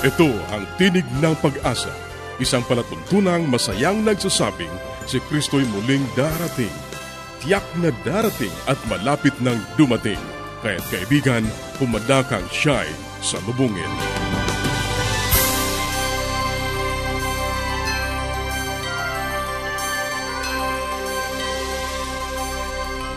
Ito ang tinig ng pag-asa, isang palatuntunang masayang nagsasabing si Kristo'y muling darating. Tiyak na darating at malapit nang dumating. Kaya't kaibigan, pumadakang siya'y salubungin.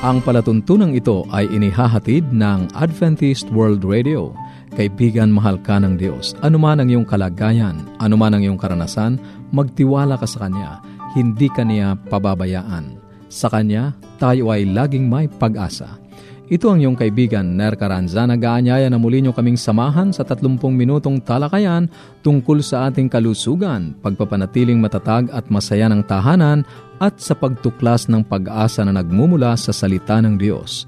Ang palatuntunang ito ay inihahatid ng Adventist World Radio. Kaibigan, mahal ka ng Diyos. Anuman ang iyong kalagayan, anuman ang iyong karanasan, magtiwala ka sa Kanya. Hindi ka Niya pababayaan. Sa Kanya, tayo ay laging may pag-asa. Ito ang iyong kaibigan, Ner Karanja, nag-aanyaya na muli niyo kaming samahan sa 30 minutong talakayan tungkol sa ating kalusugan, pagpapanatiling matatag at masaya ng tahanan, at sa pagtuklas ng pag-asa na nagmumula sa salita ng Diyos.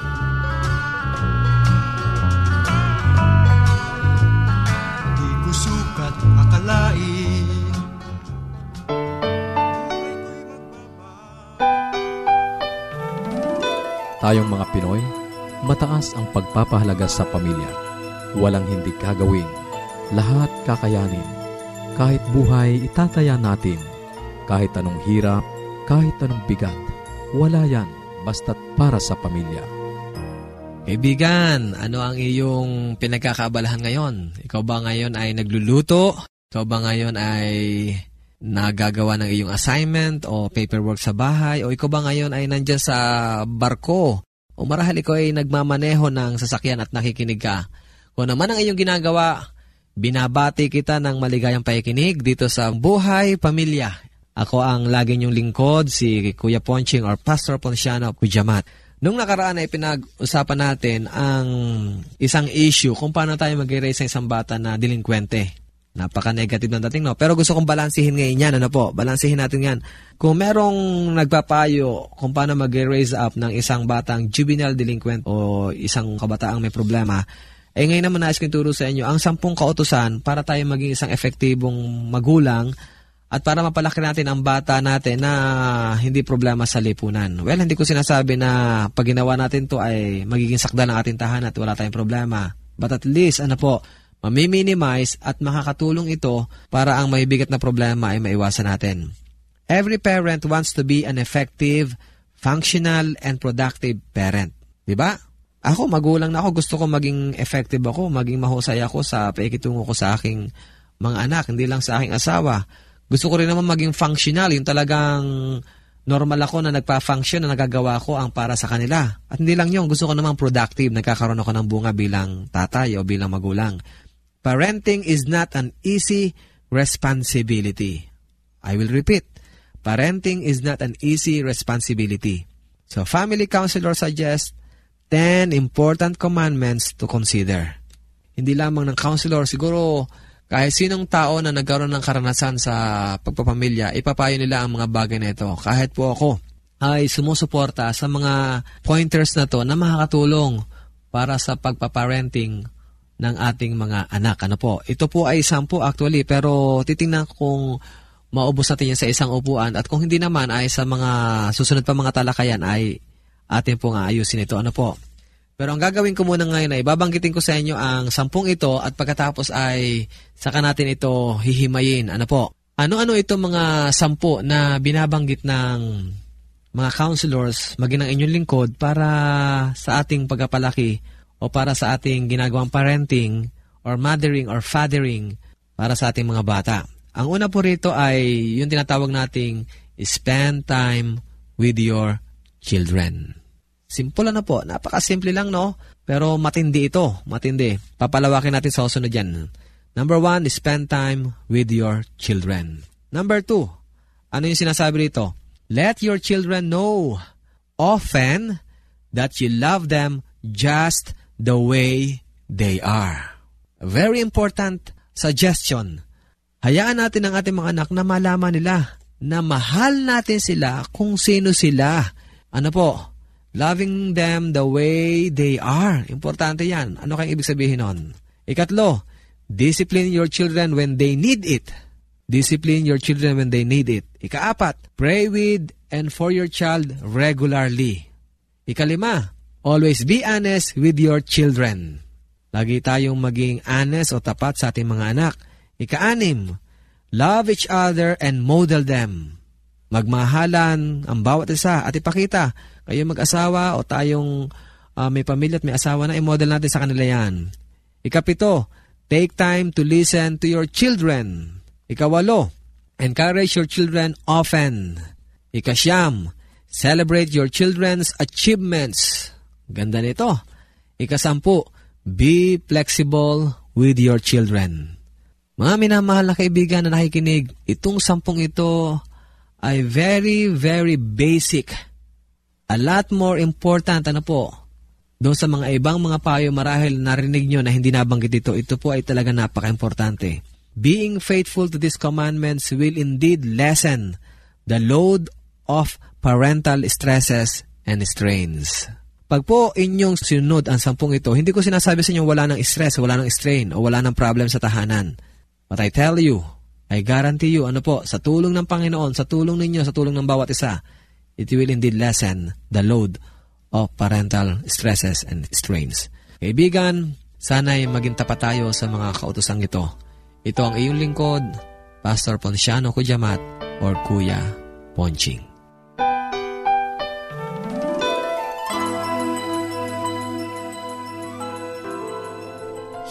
Di ko sukat akalain. Tayong mga Pinoy, mataas ang pagpapahalaga sa pamilya. Walang hindi kagawin, lahat kakayanin. Kahit buhay, itataya natin. Kahit anong hirap, kahit anong bigat, wala yan basta't para sa pamilya. Kaibigan, ano ang iyong pinagkakaabalahan ngayon? Ikaw ba ngayon ay nagluluto? Ikaw ba ngayon ay nagagawa ng iyong assignment o paperwork sa bahay? O ikaw ba ngayon ay nandyan sa barko? O marahil ikaw ay nagmamaneho ng sasakyan at nakikinig ka? Kung naman ang iyong ginagawa, binabati kita ng maligayang pakikinig dito sa Buhay Pamilya. Ako ang lagi niyong lingkod, si Kuya Ponching or Pastor Ponciano Kujamat. Nung nakaraan ay pinag-usapan natin ang isang issue kung paano tayo mag-raise sa isang bata na delinquente. Napaka-negative ng dating, no? Pero gusto kong balansihin ngayon yan, ano po? Balansihin natin yan. Kung merong nagpapayo kung paano mag-raise up ng isang batang juvenile delinquent o isang kabataang may problema, eh ngayon naman nais kong turo sa inyo ang 10 kautusan para tayo maging isang epektibong magulang at para mapalaki natin ang bata natin na hindi problema sa lipunan. Well, hindi ko sinasabi na pag ginawa natin to ay magiging sakda ng ating tahanan at wala tayong problema. But at least, mamiminimize at makakatulong ito para ang may bigat na problema ay maiwasan natin. Every parent wants to be an effective, functional, and productive parent. Diba? Ako, magulang na ako, gusto ko maging effective ako, maging mahusay ako sa paikitungo ko sa aking mga anak, hindi lang sa aking asawa. Gusto ko rin naman maging functional, yung talagang normal ako na nagpa-function, na nagagawa ko ang para sa kanila. At hindi lang yun, gusto ko naman productive, nagkakaroon ako ng bunga bilang tatay o bilang magulang. Parenting is not an easy responsibility. I will repeat, parenting is not an easy responsibility. So, family counselor suggests 10 important commandments to consider. Hindi lamang ng counselor, siguro kahit sinong tao na nagkaroon ng karanasan sa pagpapamilya, ipapayo nila ang mga bagay na ito. Kahit po ako ay sumusuporta sa mga pointers na to na makakatulong para sa pagpaparenting ng ating mga anak. Ano po? Ito po ay 10 actually, pero titingnan kung maubos natin yan sa isang upuan, at kung hindi naman ay sa mga susunod pa mga talakayan ay atin pong aayusin ito. Ano po? Pero ang gagawin ko muna ngayon ay babanggitin ko sa inyo ang 10 ito, at pagkatapos ay saka natin ito hihimayin. Ano po? Ano-ano ito mga 10 na binabanggit ng mga counselors maging ng inyong lingkod para sa ating pagpapalaki o para sa ating ginagawang parenting or mothering or fathering para sa ating mga bata. Ang una po rito ay yung tinatawag nating spend time with your children. Simple na po. Napakasimple lang, no? Pero matindi ito. Matindi. Papalawakin natin sa susunod yan. Number 1, spend time with your children. Number 2, ano yung sinasabi rito? Let your children know often that you love them just the way they are. Very important suggestion. Hayaan natin ang ating mga anak na malaman nila na mahal natin sila kung sino sila. Ano po? Loving them the way they are. Importante yan. Ano kayang ibig sabihin nun? 3, discipline your children when they need it. Discipline your children when they need it. 4, pray with and for your child regularly. 5, always be honest with your children. Lagi tayong maging honest o tapat sa ating mga anak. 6, love each other and model them. Magmahalan ang bawat isa at ipakita. Kayong mag-asawa o tayong may pamilya at may asawa na, i-model natin sa kanila yan. 7, take time to listen to your children. 8, encourage your children often. 9, celebrate your children's achievements. Ganda nito. 10, be flexible with your children. Mga minamahal na kaibigan na nakikinig, itong 10 ito ay very, very basic. A lot more important, ano po, doon sa mga ibang mga payo marahil narinig nyo na hindi nabanggit ito. Ito po ay talaga napaka-importante. Being faithful to these commandments will indeed lessen the load of parental stresses and strains. Pag po inyong sinunod ang 10 ito, hindi ko sinasabi sa inyo wala ng stress, wala ng strain, o wala ng problem sa tahanan. But I tell you, I guarantee you, ano po, sa tulong ng Panginoon, sa tulong ninyo, sa tulong ng bawat isa, it will indeed lessen the load of parental stresses and strains. Kaibigan, sana'y maging tapat tayo sa mga kautosang ito. Ito ang iyong lingkod, Pastor Ponciano Kujamat or Kuya Ponching.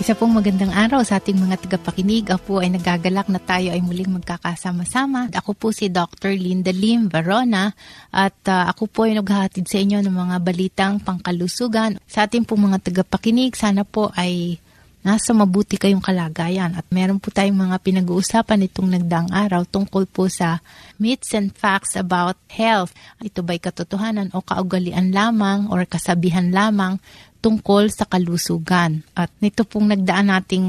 Isa pong magandang araw sa ating mga tagapakinig. Ako ay nagagalak na tayo ay muling magkakasama-sama. Ako po si Dr. Linda Lim Varona at ako po ay naghahatid sa inyo ng mga balitang pangkalusugan. Sa ating pong mga tagapakinig, sana po ay nasa mabuti kayong kalagayan. At meron po tayong mga pinag-uusapan itong nagdaang araw tungkol po sa myths and facts about health. Ito ba'y katotohanan o kaugalian lamang o kasabihan lamang tungkol sa kalusugan? At nito pong nagdaan nating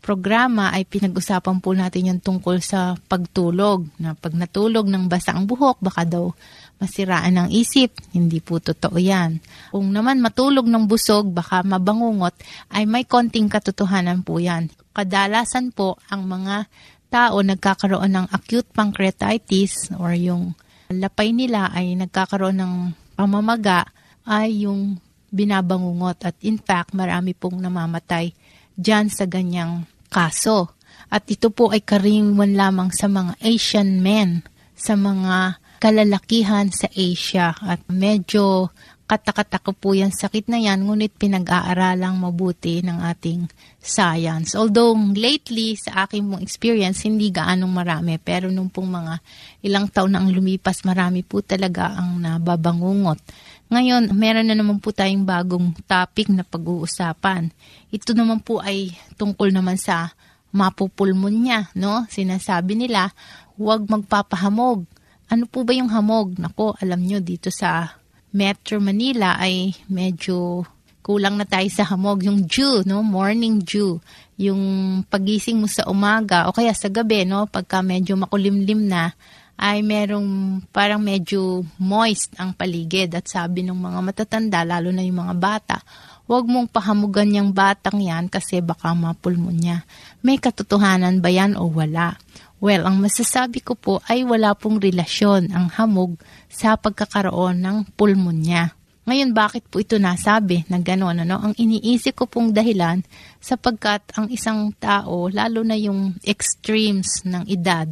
programa ay pinag-usapan po natin yung tungkol sa pagtulog. Na pag natulog ng basa ang buhok, baka daw masiraan ang isip. Hindi po totoo yan. Kung naman matulog ng busog, baka mabangungot, ay may konting katotohanan po yan. Kadalasan po ang mga tao nagkakaroon ng acute pancreatitis or yung lapay nila ay nagkakaroon ng pamamaga ay yung binabangungot, at in fact marami pong namamatay dyan sa ganyang kaso. At ito po ay karaniwan lamang sa mga Asian men, sa mga kalalakihan sa Asia, at medyo katakataka po yan, sakit na yan, ngunit pinag-aaralang mabuti ng ating science. Although lately sa aking mong experience, hindi gaanong marami, pero nung pong mga ilang taon na ang lumipas, marami po talaga ang nababangungot. Ngayon, meron na naman po tayong bagong topic na pag-uusapan. Ito naman po ay tungkol naman sa mapupulmonya, no? Sinasabi nila, huwag magpapahamog. Ano po ba yung hamog? Nako, alam nyo, dito sa Metro Manila ay medyo kulang na tayo sa hamog. Yung dew, no? Morning dew. Yung pagising mo sa umaga o kaya sa gabi, no? Pagka medyo makulimlim na, ay merong parang medyo moist ang paligid. At sabi ng mga matatanda, lalo na yung mga bata, huwag mong pahamugan yung batang yan kasi baka mapulmonya. May katotohanan ba yan o wala? Well, ang masasabi ko po ay wala pong relasyon ang hamog sa pagkakaroon ng pulmonya. Ngayon, bakit po ito nasabi na gano'n? Ano? Ang iniisip ko pong dahilan sapagkat ang isang tao, lalo na yung extremes ng edad,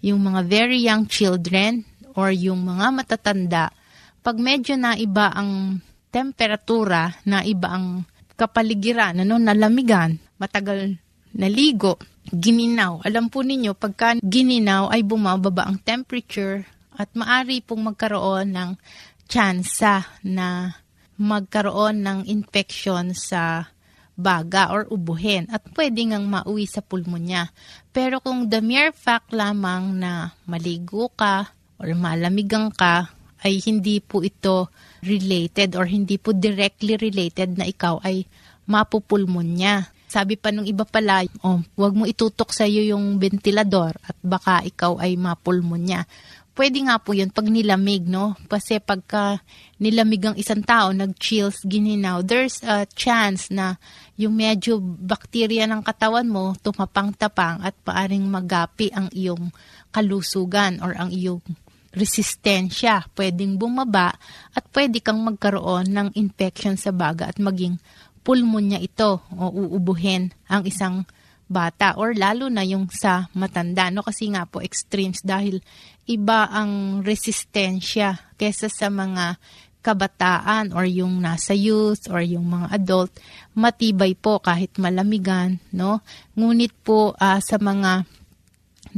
yung mga very young children or yung mga matatanda, pag medyo naiba ang temperatura, naiba ang kapaligiran, ano, nalamigan, matagal naligo, gininaw. Alam po ninyo, pagka gininaw ay bumababa ang temperature at maari pong magkaroon ng tsansa na magkaroon ng infection sa baga or ubuhin at pwede ngang mauwi sa pulmonya. Pero kung the mere fact lamang na maligo ka or malamigan ka ay hindi po ito related or hindi po directly related na ikaw ay mapupulmonya. Sabi pa nung iba pala, huwag mo itutok sa iyo yung ventilador at baka ikaw ay mapulmonya. Pwede nga po yun pag nilamig, no? Kasi pagka nilamig ang isang tao, nag-chills, gininaw, there's a chance na yung medyo bakterya ng katawan mo tumapang-tapang at paaring magapi ang iyong kalusugan or ang iyong resistensya. Pwedeng bumaba at pwede kang magkaroon ng infection sa baga at maging pulmonya ito o uubuhin ang isang bata or lalo na yung sa matanda, no? Kasi nga po extremes dahil iba ang resistensya kesa sa mga kabataan or yung nasa youth or yung mga adult, matibay po kahit malamigan, no? Ngunit po sa mga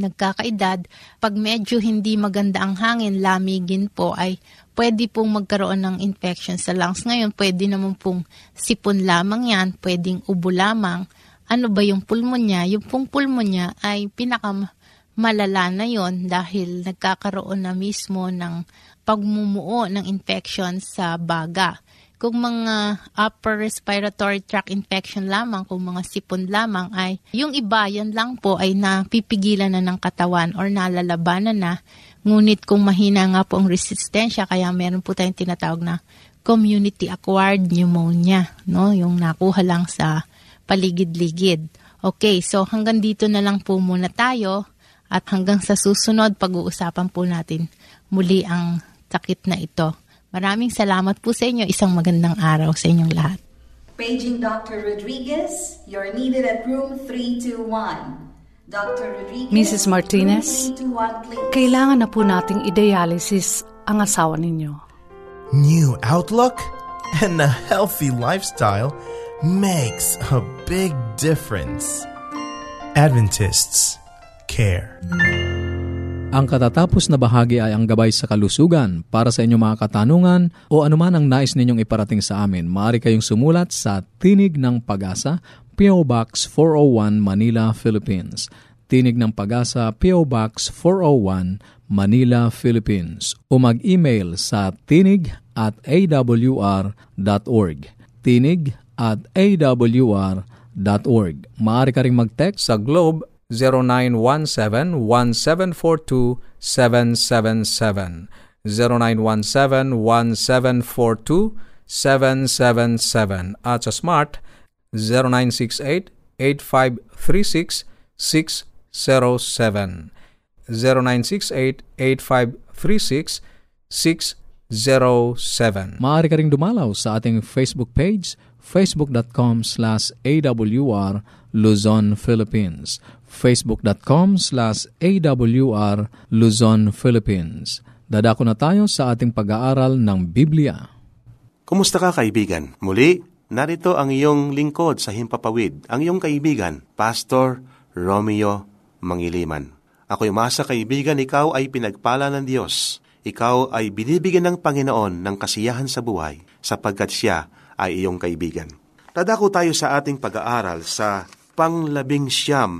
nagkakaedad, pag medyo hindi maganda ang hangin, lamigin po, ay pwede pong magkaroon ng infection sa lungs. Ngayon, pwede naman pong sipon lamang yan, pwedeng ubo lamang. Ano ba yung pulmonya? Yung pong pulmonya ay pinakamalala na yon dahil nagkakaroon na mismo ng pagmumuo ng infection sa baga. Kung mga upper respiratory tract infection lamang, kung mga sipon lamang ay, yung iba, yan lang po ay napipigilan na ng katawan or nalalabanan na. Ngunit kung mahina nga po ang resistensya, kaya meron po tayong tinatawag na community-acquired pneumonia, no? Yung nakuha lang sa paligid-ligid. Okay, so hanggang dito na lang po muna tayo at hanggang sa susunod, pag-uusapan po natin muli ang sakit na ito. Maraming salamat po sa inyo. Isang magandang araw sa inyong lahat. Paging Dr. Rodriguez, you're needed at room 321. Dr. Rodriguez, Mrs. Martinez, kailangan na po nating i-dialysis ang asawa ninyo. New outlook and a healthy lifestyle makes a big difference. Adventists care. Ang katatapos na bahagi ay ang gabay sa kalusugan. Para sa inyong mga katanungan o anuman ang nais ninyong iparating sa amin, maaari kayong sumulat sa Tinig ng Pag-asa, P.O. Box 401, Manila, Philippines. Tinig ng Pag-asa, P.O. Box 401, Manila, Philippines. O mag-email sa tinig@awr.org. Tinig@awr.org. Maaari ka ring mag-text sa Globe 0917-1742-777. 0917-1742-777. At sa Smart, 0968-8536-607. 0968-8536-607. Maaari ka ring dumalaw sa ating Facebook page, facebook.com/AWR Luzon, Philippines. facebook.com/AWR Luzon, Philippines. Dadako na tayo sa ating pag-aaral ng Biblia. Kumusta ka, kaibigan? Muli, narito ang iyong lingkod sa Himpapawid, ang iyong kaibigan, Pastor Romeo Mangiliman. Ako'y umasa, kaibigan, ikaw ay pinagpala ng Diyos. Ikaw ay binibigyan ng Panginoon ng kasiyahan sa buhay, sapagkat siya ay iyong kaibigan. Dadako tayo sa ating pag-aaral sa pang-19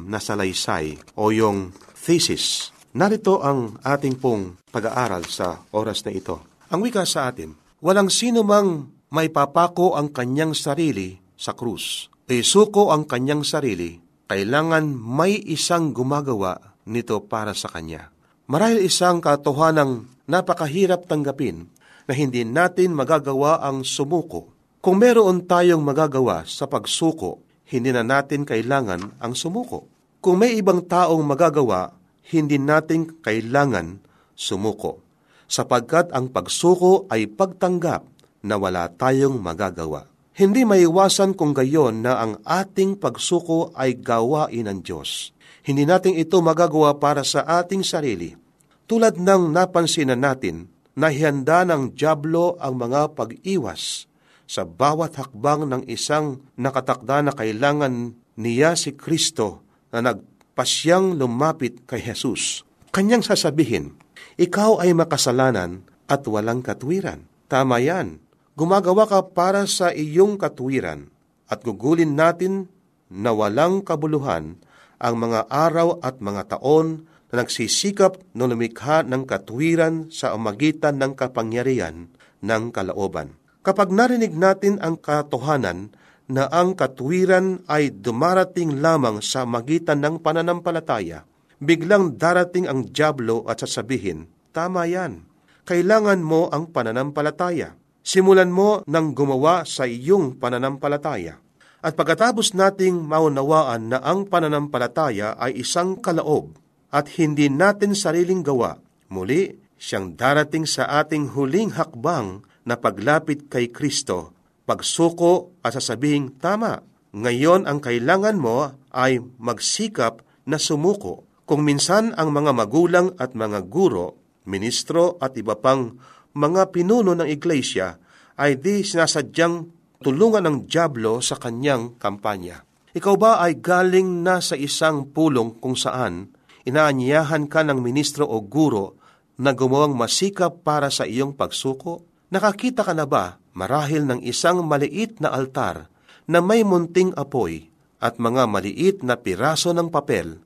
na salaysay o yung thesis. Narito ang ating pong pag-aaral sa oras na ito. Ang wika sa atin, walang sino mang may papako ang kanyang sarili sa krus. Isuko ang kanyang sarili, kailangan may isang gumagawa nito para sa kanya. Marahil isang katotohanang napakahirap tanggapin na hindi natin magagawa ang sumuko. Kung meron tayong magagawa sa pagsuko, hindi na natin kailangan ang sumuko. Kung may ibang taong magagawa, hindi natin kailangan sumuko, sapagkat ang pagsuko ay pagtanggap na wala tayong magagawa. Hindi maiwasan kung gayon na ang ating pagsuko ay gawain ng Diyos. Hindi natin ito magagawa para sa ating sarili. Tulad ng napansin natin, nahihanda ng dyablo ang mga pag-iwas sa bawat hakbang ng isang nakatakda na kailangan niya si Kristo na nagpasyang lumapit kay Jesus. Kanyang sasabihin, ikaw ay makasalanan at walang katwiran. Tama yan. Gumagawa ka para sa iyong katwiran at gugulin natin na walang kabuluhan ang mga araw at mga taon na nagsisikap na lumikha ng katwiran sa amagitan ng kapangyarihan ng kalooban. Kapag narinig natin ang katotohanan na ang katwiran ay dumarating lamang sa magitan ng pananampalataya, biglang darating ang dyablo at sasabihin, tama yan, kailangan mo ang pananampalataya. Simulan mo ng gumawa sa iyong pananampalataya. At pagkatapos nating maunawaan na ang pananampalataya ay isang kalaob at hindi natin sariling gawa, muli siyang darating sa ating huling hakbang na paglapit kay Kristo, pagsuko at sasabing, tama, ngayon ang kailangan mo ay magsikap na sumuko. Kung minsan ang mga magulang at mga guro, ministro at iba pang mga pinuno ng iglesia ay di sinasadyang tulungan ng dyablo sa kanyang kampanya. Ikaw ba ay galing na sa isang pulong kung saan inaanyayahan ka ng ministro o guro na gumawang masikap para sa iyong pagsuko? Nakakita ka na ba marahil ng isang maliit na altar na may munting apoy at mga maliit na piraso ng papel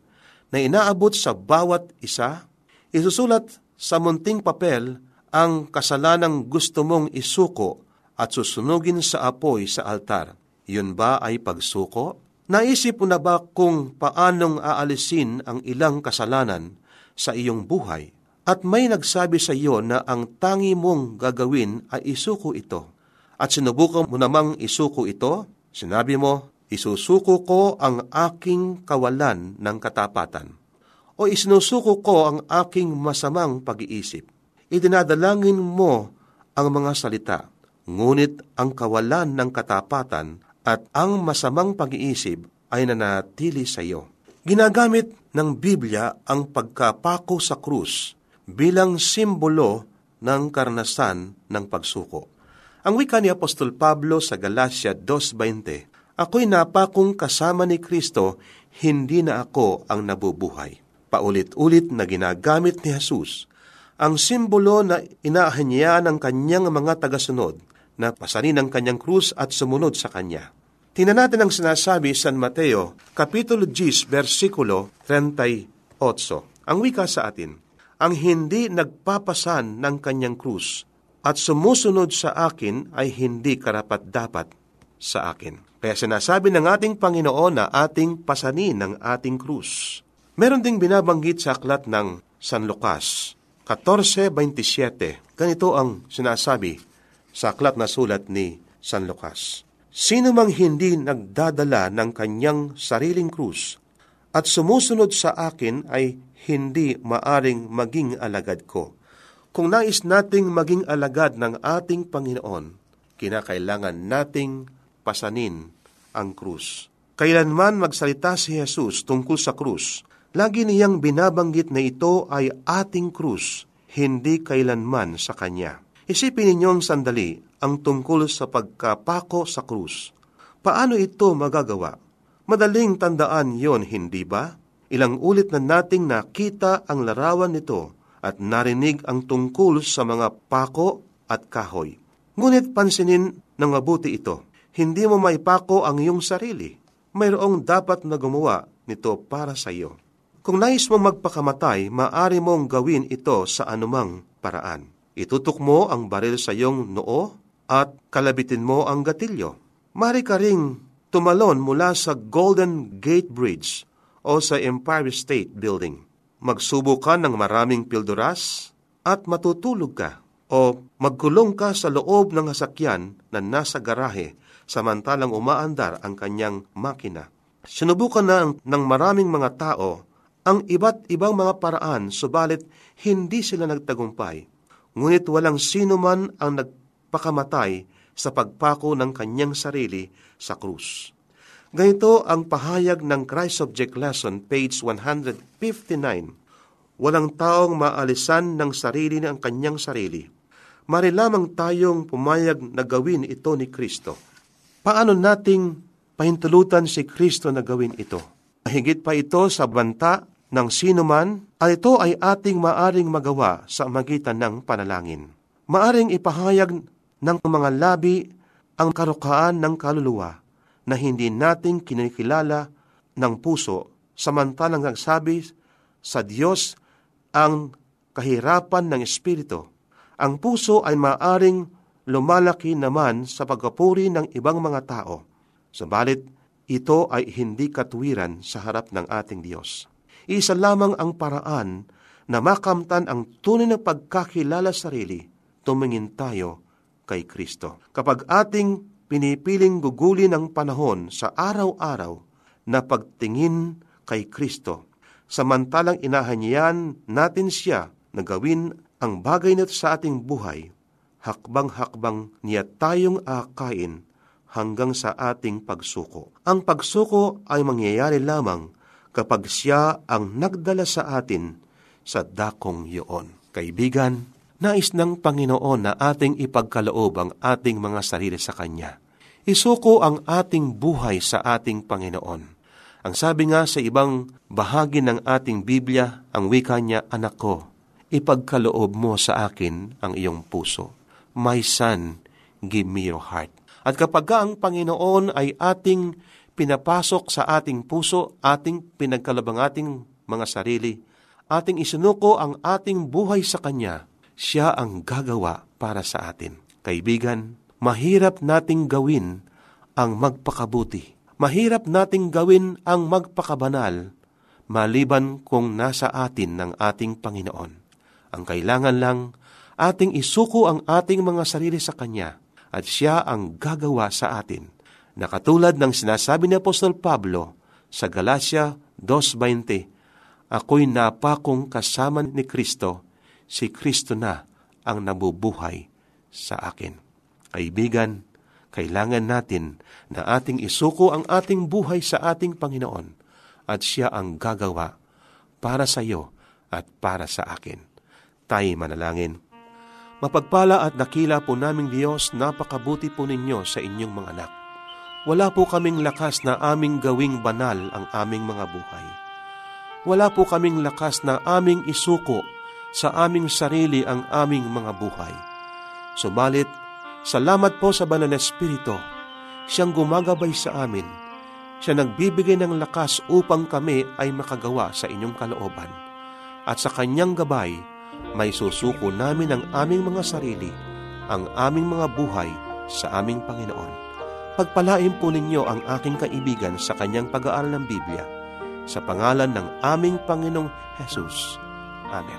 na inaabot sa bawat isa? Isusulat sa munting papel ang kasalanang gusto mong isuko at susunugin sa apoy sa altar. Yun ba ay pagsuko? Naisip mo na ba kung paanong aalisin ang ilang kasalanan sa iyong buhay? At may nagsabi sa iyo na ang tangi mong gagawin ay isuko ito. At sinubukan mo namang isuko ito, sinabi mo, isusuko ko ang aking kawalan ng katapatan. O isinusuko ko ang aking masamang pag-iisip. Idinadalangin mo ang mga salita, ngunit ang kawalan ng katapatan at ang masamang pag-iisip ay nanatili sa iyo. Ginagamit ng Biblia ang pagkapako sa krus bilang simbolo ng karanasan ng pagsuko. Ang wika ni Apostol Pablo sa Galatia 2:20, "Ako'y napakong kasama ni Kristo, hindi na ako ang nabubuhay." Paulit-ulit na ginagamit ni Jesus ang simbolo na inaahan niya ng kanyang mga tagasunod na pasanin ang kanyang krus at sumunod sa kanya. Tingnan natin ang sinasabi San Mateo, Kapitulo 10, versikulo 38. Ang wika sa atin, "Ang hindi nagpapasan ng kanyang krus at sumusunod sa akin ay hindi karapat-dapat sa akin." Kaya sinasabi ng ating Panginoon na ating pasanin ng ating krus. Meron ding binabanggit sa aklat ng San Lucas 14:27. Ganito ang sinasabi sa aklat na sulat ni San Lucas. "Sino mang hindi nagdadala ng kanyang sariling krus at sumusunod sa akin ay hindi maaring maging alagad ko." Kung nais nating maging alagad ng ating Panginoon, kinakailangan nating pasanin ang krus. Kailanman magsalita si Jesus tungkol sa krus, lagi niyang binabanggit na ito ay ating krus, hindi kailanman sa Kanya. Isipin ninyong sandali ang tungkol sa pagkapako sa krus. Paano ito magagawa? Madaling tandaan yon, hindi ba? Ilang ulit na nating nakita ang larawan nito at narinig ang tungkol sa mga pako at kahoy. Ngunit pansinin ng mabuti ito. Hindi mo maipako ang iyong sarili. Mayroong dapat na gumawa nito para sa iyo. Kung nais mong magpakamatay, maaari mong gawin ito sa anumang paraan. Itutok mo ang baril sa iyong noo at kalabitin mo ang gatilyo. Maaari ka ring tumalon mula sa Golden Gate Bridge o sa Empire State Building. Magsubok ka ng maraming pilduras at matutulog ka, o magkulong ka sa loob ng sasakyan na nasa garahe samantalang umaandar ang kanyang makina. Sinubukan na ng maraming mga tao ang iba't ibang mga paraan, subalit hindi sila nagtagumpay. Ngunit walang sino man ang nagpakamatay sa pagpako ng kanyang sarili sa krus. Ganito ang pahayag ng Christ Object Lesson, page 159. Walang taong maalisan ng sarili ng kanyang sarili. Mari lamang tayong pumayag na gawin ito ni Kristo. Paano nating pahintulutan si Kristo na gawin ito? Mahigit pa ito sa banta ng sinuman, at ito ay ating maaring magawa sa magitan ng panalangin. Maaring ipahayag ng mga labi ang karukaan ng kaluluwa na hindi nating kinikilala ng puso, samantalang nagsabi sa Diyos ang kahirapan ng Espiritu. Ang puso ay maaring lumalaki naman sa pagpuri ng ibang mga tao, subalit ito ay hindi katuwiran sa harap ng ating Diyos. Isa lamang ang paraan na makamtan ang tunay na pagkakilala sarili, tumingin tayo kay Kristo. Kapag ating pinipiling gugulin ang panahon sa araw-araw na pagtingin kay Kristo, samantalang inahanyayan natin siya na gawin ang bagay nito sa ating buhay, hakbang-hakbang niya tayong akain hanggang sa ating pagsuko. Ang pagsuko ay mangyayari lamang kapag siya ang nagdala sa atin sa dakong iyon. Kaibigan, nais ng Panginoon na ating ipagkaloob ang ating mga sarili sa Kanya. Isuko ang ating buhay sa ating Panginoon. Ang sabi nga sa ibang bahagi ng ating Biblia, ang wika niya, "Anak ko, ipagkaloob mo sa akin ang iyong puso." My son, give me your heart. At kapag ang Panginoon ay ating pinapasok sa ating puso, ating pinagkalabang ating mga sarili, ating isinuko ang ating buhay sa Kanya, siya ang gagawa para sa atin. Kaibigan, mahirap nating gawin ang magpakabuti. Mahirap nating gawin ang magpakabanal, maliban kung nasa atin ng ating Panginoon. Ang kailangan lang, ating isuko ang ating mga sarili sa Kanya at siya ang gagawa sa atin. Nakatulad ng sinasabi ni Apostol Pablo sa Galatia 2:20, "Ako'y napakong kasama ni Kristo, si Kristo na ang nabubuhay sa akin." Kaibigan, Kailangan natin na ating isuko ang ating buhay sa ating Panginoon at siya ang gagawa para sa iyo at para sa akin. Tayo manalangin. Mapagpala at dakila po naming Diyos, napakabuti po ninyo sa inyong mga anak. Wala po kaming lakas na aming gawing banal ang aming mga buhay. Wala po kaming lakas na aming isuko sa aming sarili ang aming mga buhay. Subalit, salamat po sa Banal na Espiritu. Siyang gumagabay sa amin. Siya nagbibigay ng lakas upang kami ay makagawa sa inyong kalooban. At sa kanyang gabay, may susuko namin ang aming mga sarili, ang aming mga buhay sa aming Panginoon. Pagpalain po ninyo ang aking kaibigan sa kanyang pag-aaral ng Biblia. Sa pangalan ng aming Panginoong Jesus. Amen.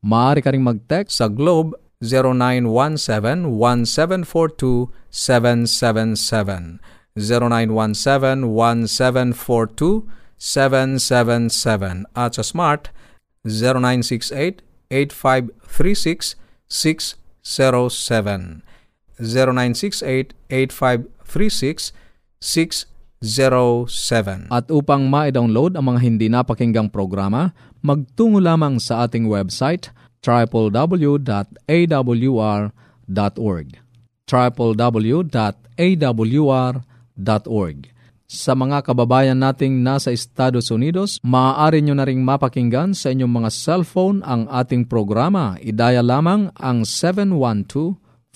Maaari ka ring mag-text sa Globe 0917-1742-777 0917-1742-777 at sa Smart 0968-8536-607 0968-8536-607. At upang ma-download ang mga hindi napakinggang programa, magtungo lamang sa ating website www.awr.org www.awr.org. Sa mga kababayan nating nasa Estados Unidos, maaari nyo na ring mapakinggan sa inyong mga cellphone ang ating programa. Idaya lamang ang